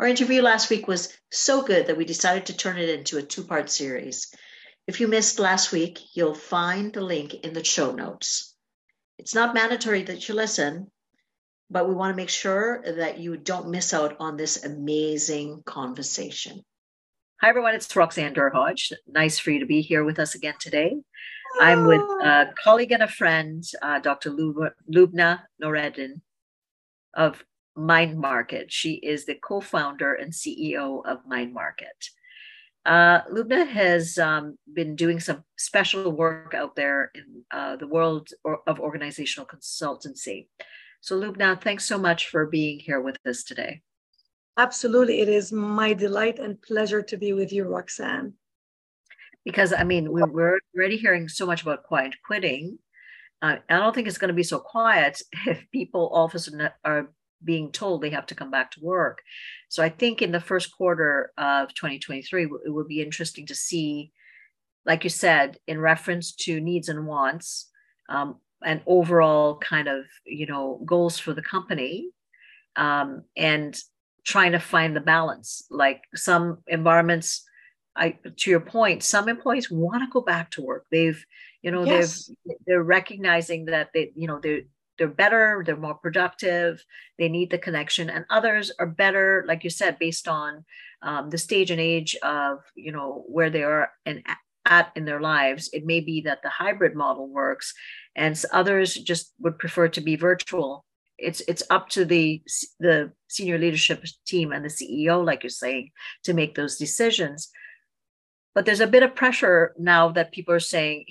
Our interview last week was so good that we decided to turn it into a two-part series. If you missed last week, you'll find the link in the show notes. It's not mandatory that you listen, but we want to make sure that you don't miss out on this amazing conversation. Hi, everyone. It's Roxanne Derhodge. Nice for you to be here with us again today. I'm with a colleague and a friend, Dr. Loubna Noureddin of Mind Market. She is the co-founder and CEO of Mind Market. Loubna has been doing some special work out there in the world of organizational consultancy. So Loubna, thanks so much for being here with us today. Absolutely. It is my delight and pleasure to be with you, Roxanne. Because, I mean, we're already hearing so much about quiet quitting. I don't think it's going to be so quiet if people all of a sudden are being told they have to come back to work. So I think in the first quarter of 2023, it will be interesting to see, like you said, in reference to needs and wants, and overall kind of, goals for the company, and trying to find the balance. Like some environments, to your point, some employees want to go back to work. They're recognizing that they're better, they're more productive, they need the connection, and others are better, like you said, based on the stage and age of, where they are and at in their lives. It may be that the hybrid model works and others just would prefer to be virtual. It's up to the senior leadership team and the CEO, like you're saying, to make those decisions. But there's a bit of pressure now that people are saying,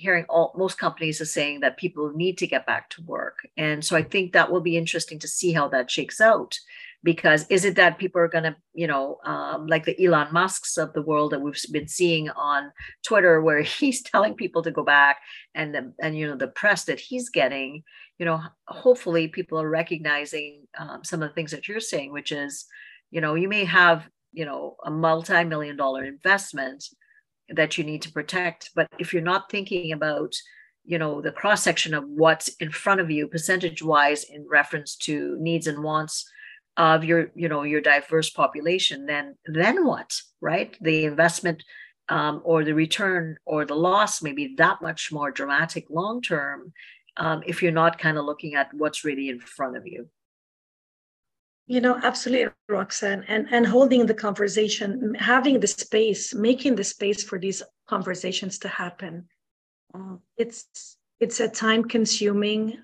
most companies are saying that people need to get back to work. And so I think that will be interesting to see how that shakes out, because is it that people are going to, like the Elon Musks of the world that we've been seeing on Twitter, where he's telling people to go back, and the press that he's getting, hopefully people are recognizing some of the things that you're saying, which is, you may have, a multi-million-dollar investment that you need to protect. But if you're not thinking about, the cross-section of what's in front of you percentage-wise in reference to needs and wants of your diverse population, then what, right? The investment or the return or the loss may be that much more dramatic long-term if you're not kind of looking at what's really in front of you. Absolutely, Roxanne, and holding the conversation, having the space, making the space for these conversations to happen. It's a time-consuming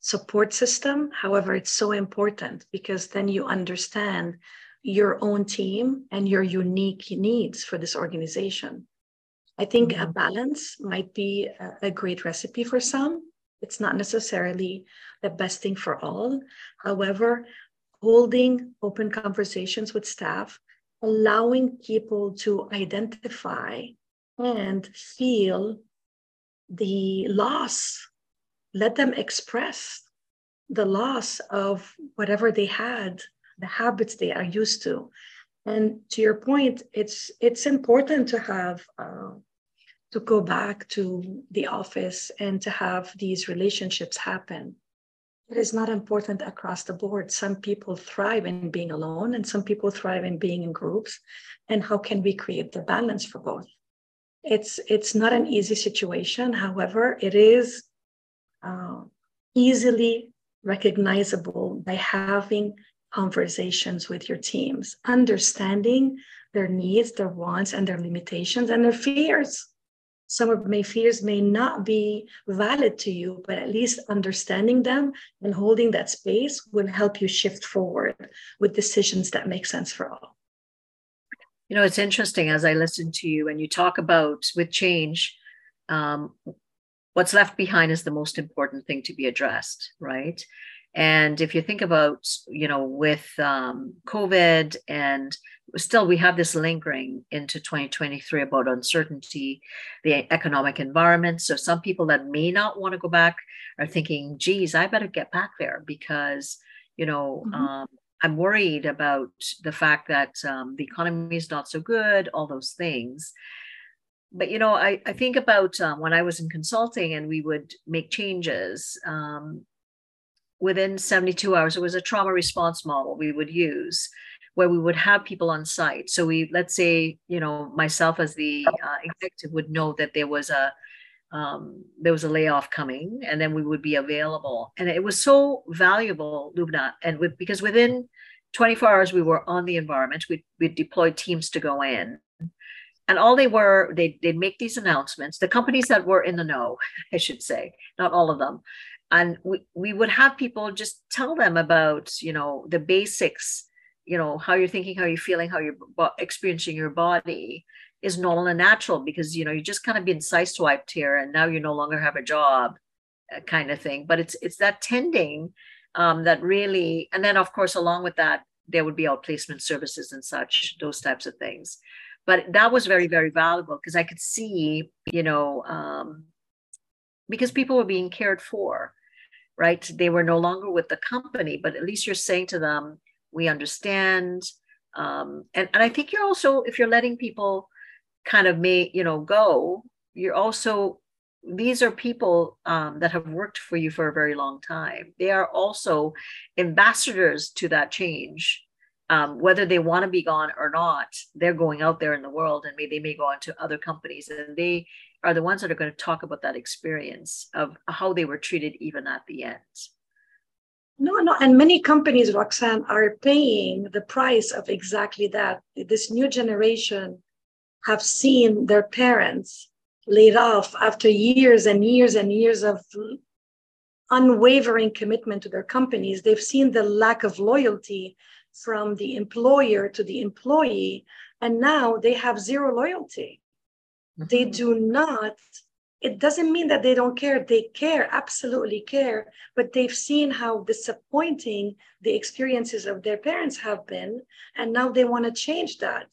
support system. However, it's so important, because then you understand your own team and your unique needs for this organization. I think a balance might be a great recipe for some. It's not necessarily the best thing for all. However, holding open conversations with staff, allowing people to identify and feel the loss, let them express the loss of whatever they had, the habits they are used to. And to your point, it's important to have to go back to the office and to have these relationships happen. It is not important across the board. Some people thrive in being alone, and some people thrive in being in groups. And how can we create the balance for both? It's not an easy situation. However, it is easily recognizable by having conversations with your teams, understanding their needs, their wants, and their limitations and their fears. Some of my fears may not be valid to you, but at least understanding them and holding that space will help you shift forward with decisions that make sense for all. It's interesting as I listen to you and you talk about with change, what's left behind is the most important thing to be addressed, right? And if you think about, you know, with COVID, and still we have this lingering into 2023 about uncertainty, the economic environment. So some people that may not want to go back are thinking, geez, I better get back there because, you know, I'm worried about the fact that the economy is not so good, all those things. But, you know, I think about when I was in consulting and we would make changes, within 72 hours, it was a trauma response model we would use where we would have people on site. So we, let's say, you know, myself as the executive would know that there was a layoff coming, and then we would be available. And it was so valuable, Loubna, and because within 24 hours, we were on the environment, we deployed teams to go in. And all they were, they'd make these announcements, the companies that were in the know, I should say, not all of them. And we would have people just tell them about, you know, the basics, you know, how you're thinking, how you're feeling, how you're experiencing your body is normal and natural because, you know, you're just kind of being sideswiped here and now you no longer have a job kind of thing. But it's that tending that really, and then of course, along with that, there would be outplacement services and such, those types of things. But that was very, very valuable because I could see, you know, because people were being cared for, right? They were no longer with the company, but at least you're saying to them, we understand. And I think you're also, if you're letting people kind of go, you're also, these are people that have worked for you for a very long time. They are also ambassadors to that change. Whether they want to be gone or not, they're going out there in the world and they may go on to other companies, and they are the ones that are going to talk about that experience of how they were treated even at the end. No. And many companies, Roxanne, are paying the price of exactly that. This new generation have seen their parents laid off after years and years and years of unwavering commitment to their companies. They've seen the lack of loyalty from the employer to the employee, and now they have zero loyalty. They do not, it doesn't mean that they don't care. They care, absolutely care, but they've seen how disappointing the experiences of their parents have been, and now they want to change that.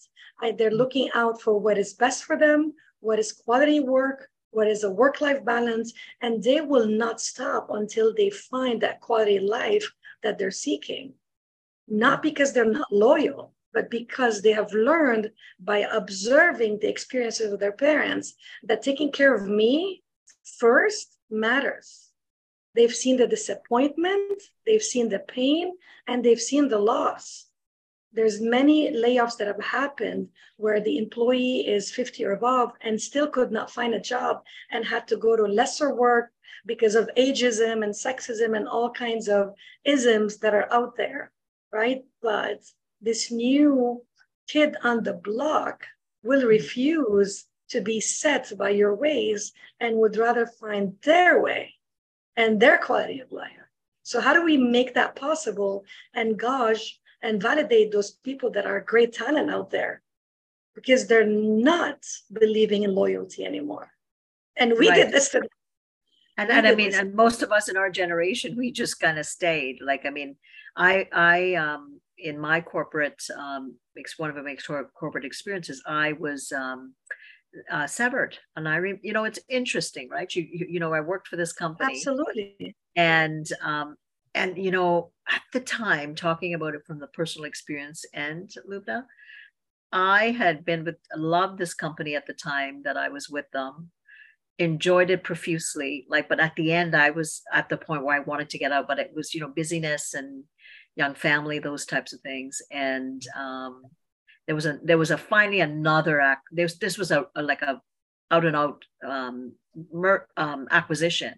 They're looking out for what is best for them, what is quality work, what is a work-life balance, and they will not stop until they find that quality life that they're seeking. Not because they're not loyal, but because they have learned by observing the experiences of their parents that taking care of me first matters. They've seen the disappointment, they've seen the pain, and they've seen the loss. There's many layoffs that have happened where the employee is 50 or above and still could not find a job and had to go to lesser work because of ageism and sexism and all kinds of isms that are out there. Right? But this new kid on the block will refuse to be set by your ways and would rather find their way and their quality of life. So how do we make that possible and validate those people that are great talent out there? Because they're not believing in loyalty anymore. And we did this today. And I mean, and most of us in our generation, we just kind of stayed. Like, I mean, I in my corporate, corporate experiences, I was severed, and you know, it's interesting, right? You know, I worked for this company, absolutely, and you know, at the time, talking about it from the personal experience end, Loubna, I had loved this company at the time that I was with them. Enjoyed it profusely, but at the end, I was at the point where I wanted to get out, but it was, you know, busyness and young family, those types of things. And there was finally another act. This was a out and out acquisition,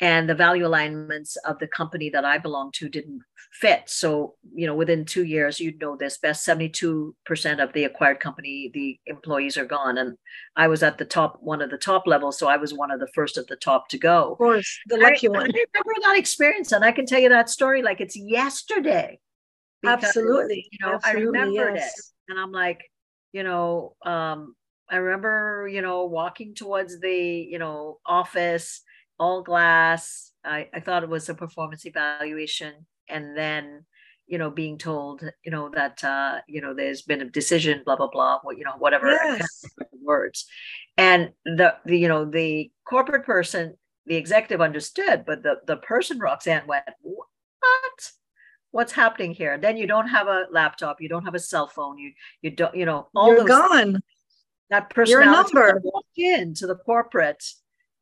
and the value alignments of the company that I belonged to didn't fit. So, you know, within 2 years, you'd know this best, 72% of the acquired company, the employees are gone. And I was at the top, one of the top levels. So I was one of the first of the top to go. Of course, the lucky one. I remember that experience. And I can tell you that story like it's yesterday. Because, absolutely. You know, I remembered it. And I'm like, you know, I remember, you know, walking towards the, you know, office, all glass. I thought it was a performance evaluation. And then, you know, being told, you know, that, you know, there's been a decision, blah, blah, blah, you know, whatever. Yes. I can't remember the words. And the, you know, the corporate person, the executive understood, but the person, Roxanne, went, what? What's happening here? And then you don't have a laptop. You don't have a cell phone. You don't, you know, all you're those gone. Things, that personality that walked into the corporate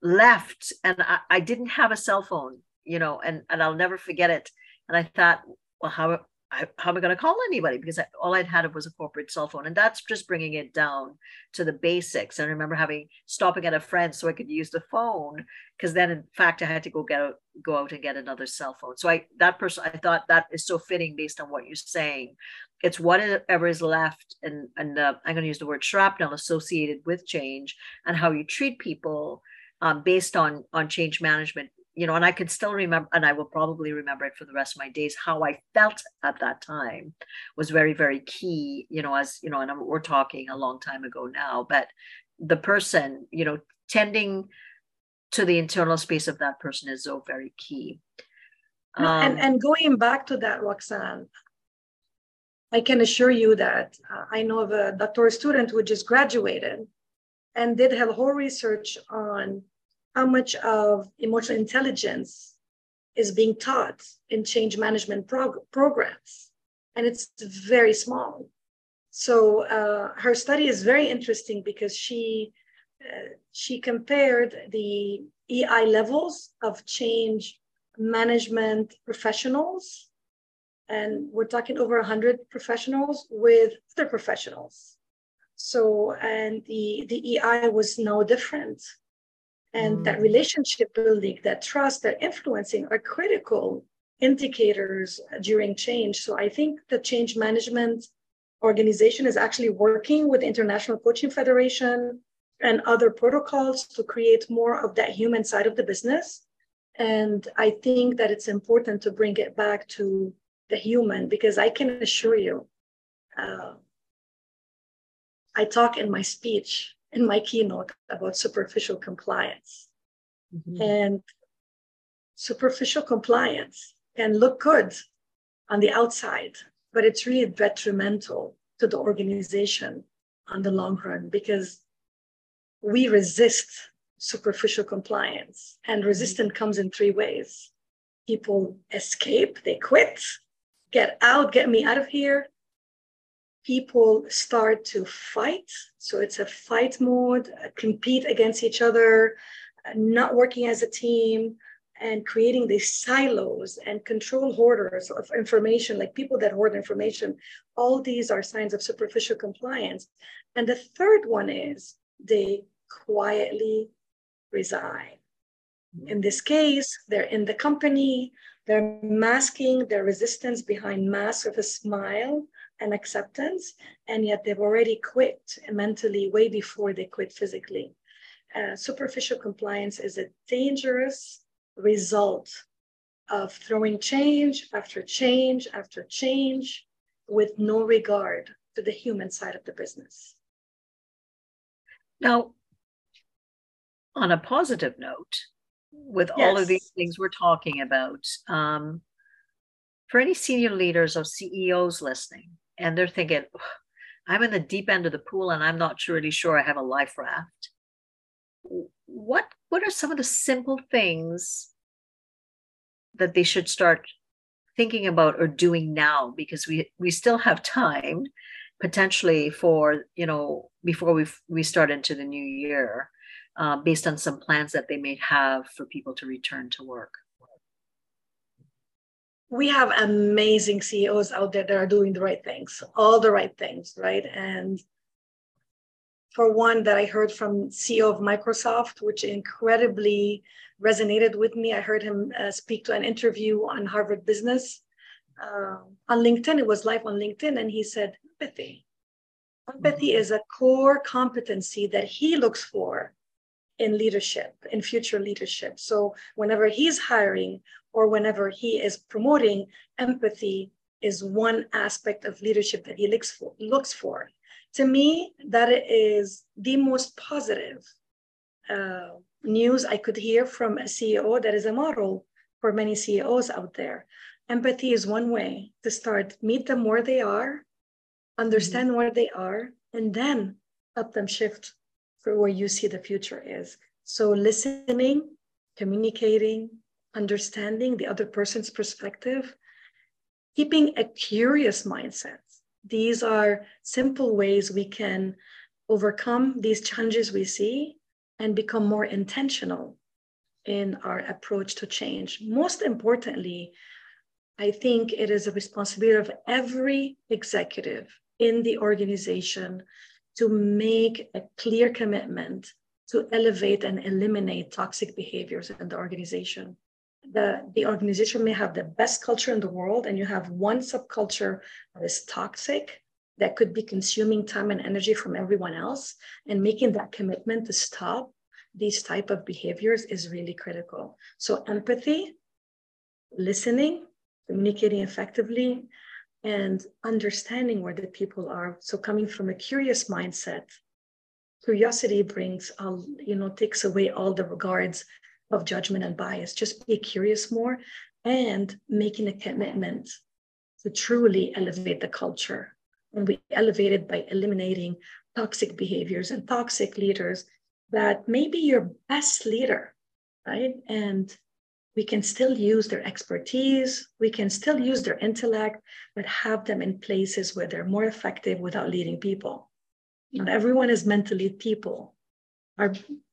left. And I didn't have a cell phone, you know, and I'll never forget it. And I thought, well, how am I going to call anybody? Because all I'd had was a corporate cell phone. And that's just bringing it down to the basics. And I remember stopping at a friend so I could use the phone, because then in fact, I had to go out and get another cell phone. So I thought that is so fitting based on what you're saying. It's whatever is left. And I'm going to use the word shrapnel associated with change and how you treat people based on change management. You know, and I could still remember, and I will probably remember it for the rest of my days, how I felt at that time was very, very key, you know, as, you know, and we're talking a long time ago now, but the person, you know, tending to the internal space of that person is so very key. And going back to that, Roxanne, I can assure you that I know of a doctoral student who just graduated and did her whole research on how much of emotional intelligence is being taught in change management programs, and it's very small. So her study is very interesting because she compared the EI levels of change management professionals, and we're talking over 100 professionals with other professionals. So, and the EI was no different. And that relationship building, that trust, that influencing are critical indicators during change. So I think the change management organization is actually working with the International Coaching Federation and other protocols to create more of that human side of the business. And I think that it's important to bring it back to the human, because I can assure you, I talk in my speech, in my keynote, about superficial compliance. Mm-hmm. And superficial compliance can look good on the outside, but it's really detrimental to the organization on the long run, because we resist superficial compliance, and resistance comes in three ways. People escape, they quit, get me out of here. People start to fight. So it's a fight mode, compete against each other, not working as a team, and creating these silos and control hoarders of information, like people that hoard information. All these are signs of superficial compliance. And the third one is they quietly resign. In this case, they're in the company, they're masking their resistance behind masks of a smile and acceptance, and yet they've already quit mentally way before they quit physically. Superficial compliance is a dangerous result of throwing change after change after change with no regard to the human side of the business. Now, on a positive note, with yes. all of these things we're talking about, for any senior leaders or CEOs listening, and they're thinking, I'm in the deep end of the pool and I'm not really sure I have a life raft. What are some of the simple things that they should start thinking about or doing now? Because we still have time potentially for, you know, before we start into the new year, based on some plans that they may have for people to return to work. We have amazing CEOs out there that are doing the right things, all the right things, right? And for one that I heard from CEO of Microsoft, which incredibly resonated with me, I heard him speak to an interview on Harvard Business. On LinkedIn, it was live on LinkedIn, and he said, empathy. Empathy is a core competency that he looks for in leadership, in future leadership. So whenever he's hiring or whenever he is promoting, empathy is one aspect of leadership that he looks for. To me, that is the most positive news I could hear from a CEO that is a model for many CEOs out there. Empathy is one way to start, meet them where they are, understand where they are, and then help them shift for where you see the future is. So listening, communicating, understanding the other person's perspective, keeping a curious mindset. These are simple ways we can overcome these challenges we see and become more intentional in our approach to change. Most importantly, I think it is a responsibility of every executive in the organization to make a clear commitment to elevate and eliminate toxic behaviors in the organization. The organization may have the best culture in the world, and you have one subculture that is toxic, that could be consuming time and energy from everyone else, and making that commitment to stop these type of behaviors is really critical. So empathy, listening, communicating effectively, and understanding where the people are. So coming from a curious mindset, curiosity brings, takes away all the regards of judgment and bias. Just be curious more and making a commitment to truly elevate the culture. And we elevate it by eliminating toxic behaviors and toxic leaders that may be your best leader, right? And we can still use their expertise, we can still use their intellect, but have them in places where they're more effective without leading people. Not everyone is meant to lead people. Our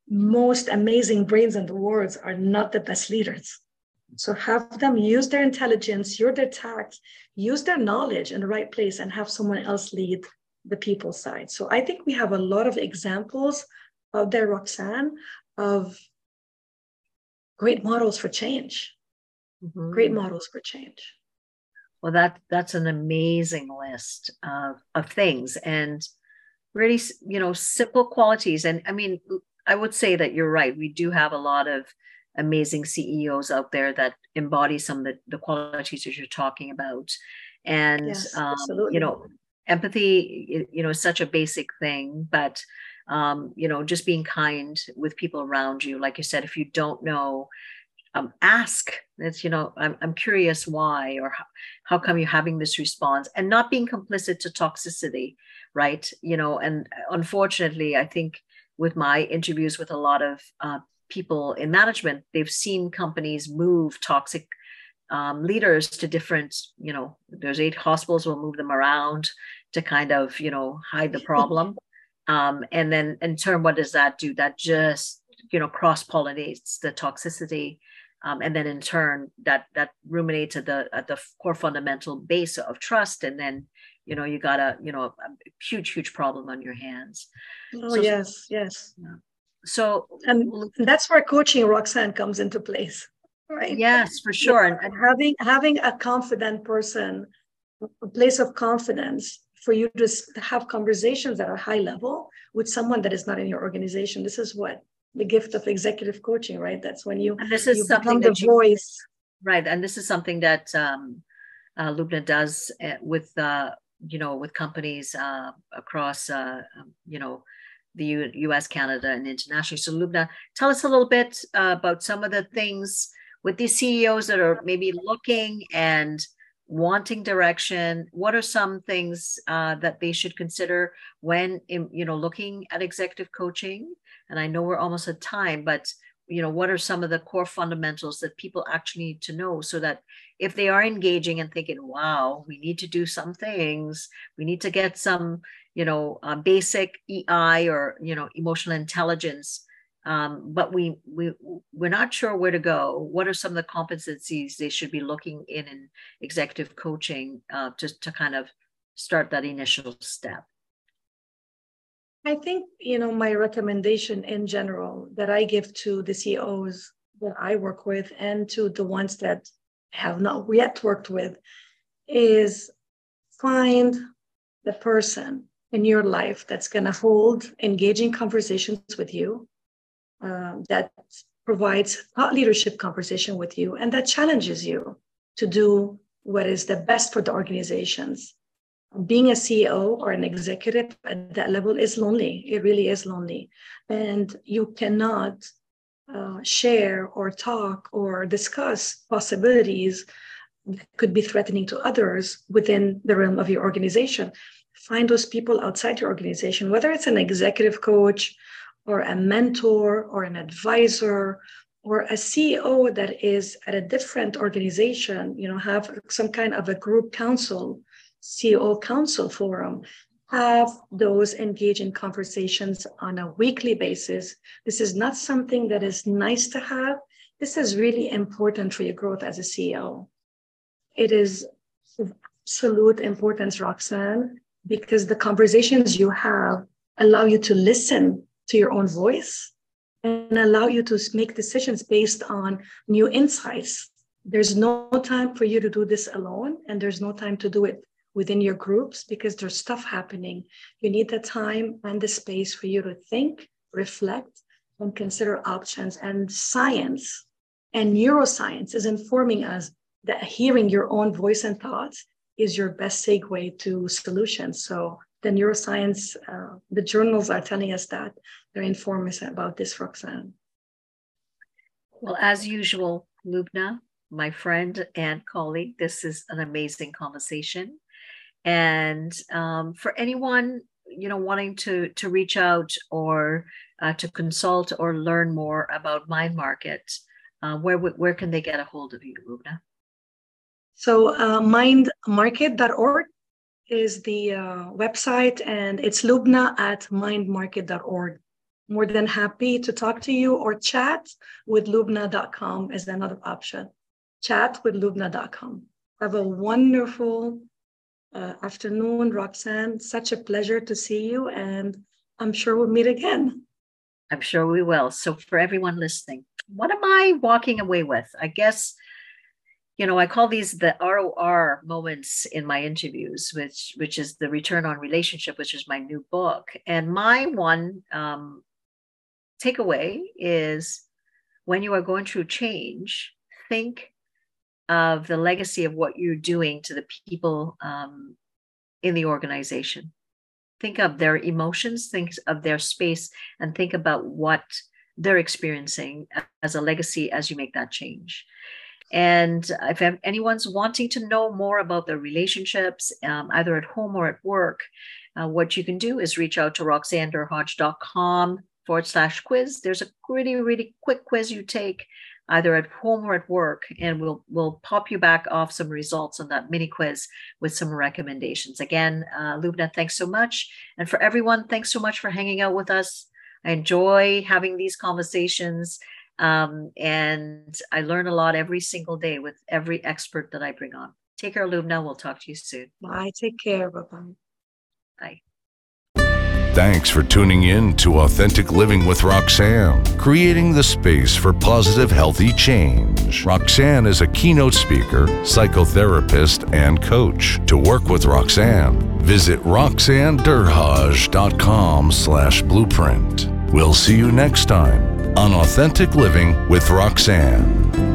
most amazing brains in the world are not the best leaders. So have them use their intelligence, use their tact, use their knowledge in the right place, and have someone else lead the people side. So I think we have a lot of examples out there, Roxanne, of great models for change. Mm-hmm. Great models for change. Well, that's an amazing list of things, and really, simple qualities. And I mean, I would say that you're right. We do have a lot of amazing CEOs out there that embody some of the qualities that you're talking about. And, yes, empathy, is such a basic thing, but, just being kind with people around you. Like you said, if you don't know, ask. It's, I'm curious why, or how come you're having this response, and not being complicit to toxicity, right? And unfortunately, I think with my interviews with a lot of people in management, they've seen companies move toxic leaders to different, there's 8 hospitals, we'll move them around to kind of, hide the problem. And then in turn, what does that do? That just, cross-pollinates the toxicity. And then in turn, that ruminates at the core fundamental base of trust. And then, you got a huge, huge problem on your hands. Oh, so, yes. Yeah. So, and that's where coaching, Roxanne, comes into place, right? Yes, for sure. Yeah. And having a confident person, a place of confidence for you to have conversations that are high level with someone that is not in your organization. This is what the gift of executive coaching, right? That's when you, and this is something that you, voice. Right. And this is something that Loubna does with, with companies across, the U.S., Canada, and internationally. So Loubna, tell us a little bit about some of the things with these CEOs that are maybe looking and wanting direction. What are some things that they should consider when, looking at executive coaching? And I know we're almost at time, but, what are some of the core fundamentals that people actually need to know, so that if they are engaging and thinking, wow, we need to do some things, we need to get some, basic EI or, emotional intelligence, but we're not sure where to go. What are some of the competencies they should be looking in executive coaching to kind of start that initial step? I think, my recommendation in general that I give to the CEOs that I work with, and to the ones that have not yet worked with, is find the person in your life that's going to hold engaging conversations with you, that provides thought leadership conversation with you, and that challenges you to do what is the best for the organizations. being a CEO or an executive at that level is lonely. It really is lonely. And you cannot share or talk or discuss possibilities that could be threatening to others within the realm of your organization. Find those people outside your organization, whether it's an executive coach or a mentor or an advisor or a CEO that is at a different organization, you know, have some kind of a group council, CEO council forum, have those engage in conversations on a weekly basis. This is not something that is nice to have. This is really important for your growth as a CEO. It is of absolute importance, Roxanne, because the conversations you have allow you to listen to your own voice and allow you to make decisions based on new insights. There's no time for you to do this alone, and there's no time to do it within your groups because there's stuff happening. You need the time and the space for you to think, reflect, and consider options. And science and neuroscience is informing us that hearing your own voice and thoughts is your best segue to solutions. So the neuroscience, the journals are telling us that. They're informing us about this, Roxanne. Well, as usual, Loubna, my friend and colleague, this is an amazing conversation. And for anyone, you know, wanting to reach out or to consult or learn more about Mind Market, where can they get a hold of you, Loubna? So mindmarket.org is the website, and it's loubna@mindmarket.org. More than happy to talk to you, or chat with loubna.com is another option. Chat with loubna.com. Have a wonderful afternoon, Roxanne. Such a pleasure to see you, and I'm sure we'll meet again. I'm sure we will. So for everyone listening, what am I walking away with? I guess, you know, I call these the ROR moments in my interviews, which is the return on relationship, which is my new book. And my one takeaway is, when you are going through change, think of the legacy of what you're doing to the people in the organization. Think of their emotions, think of their space, and think about what they're experiencing as a legacy as you make that change. And if anyone's wanting to know more about their relationships, either at home or at work, what you can do is reach out to roxanderhodge.com/quiz. There's a really, really quick quiz you take either at home or at work, and we'll pop you back off some results on that mini quiz with some recommendations. Again, Loubna, thanks so much. And for everyone, thanks so much for hanging out with us. I enjoy having these conversations. And I learn a lot every single day with every expert that I bring on. Take care, Loubna. We'll talk to you soon. Bye. Take care. Bye-bye. Bye. Thanks for tuning in to Authentic Living with Roxanne, creating the space for positive, healthy change. Roxanne is a keynote speaker, psychotherapist, and coach. To work with Roxanne, visit roxanderhodge.com/blueprint. We'll see you next time on Authentic Living with Roxanne.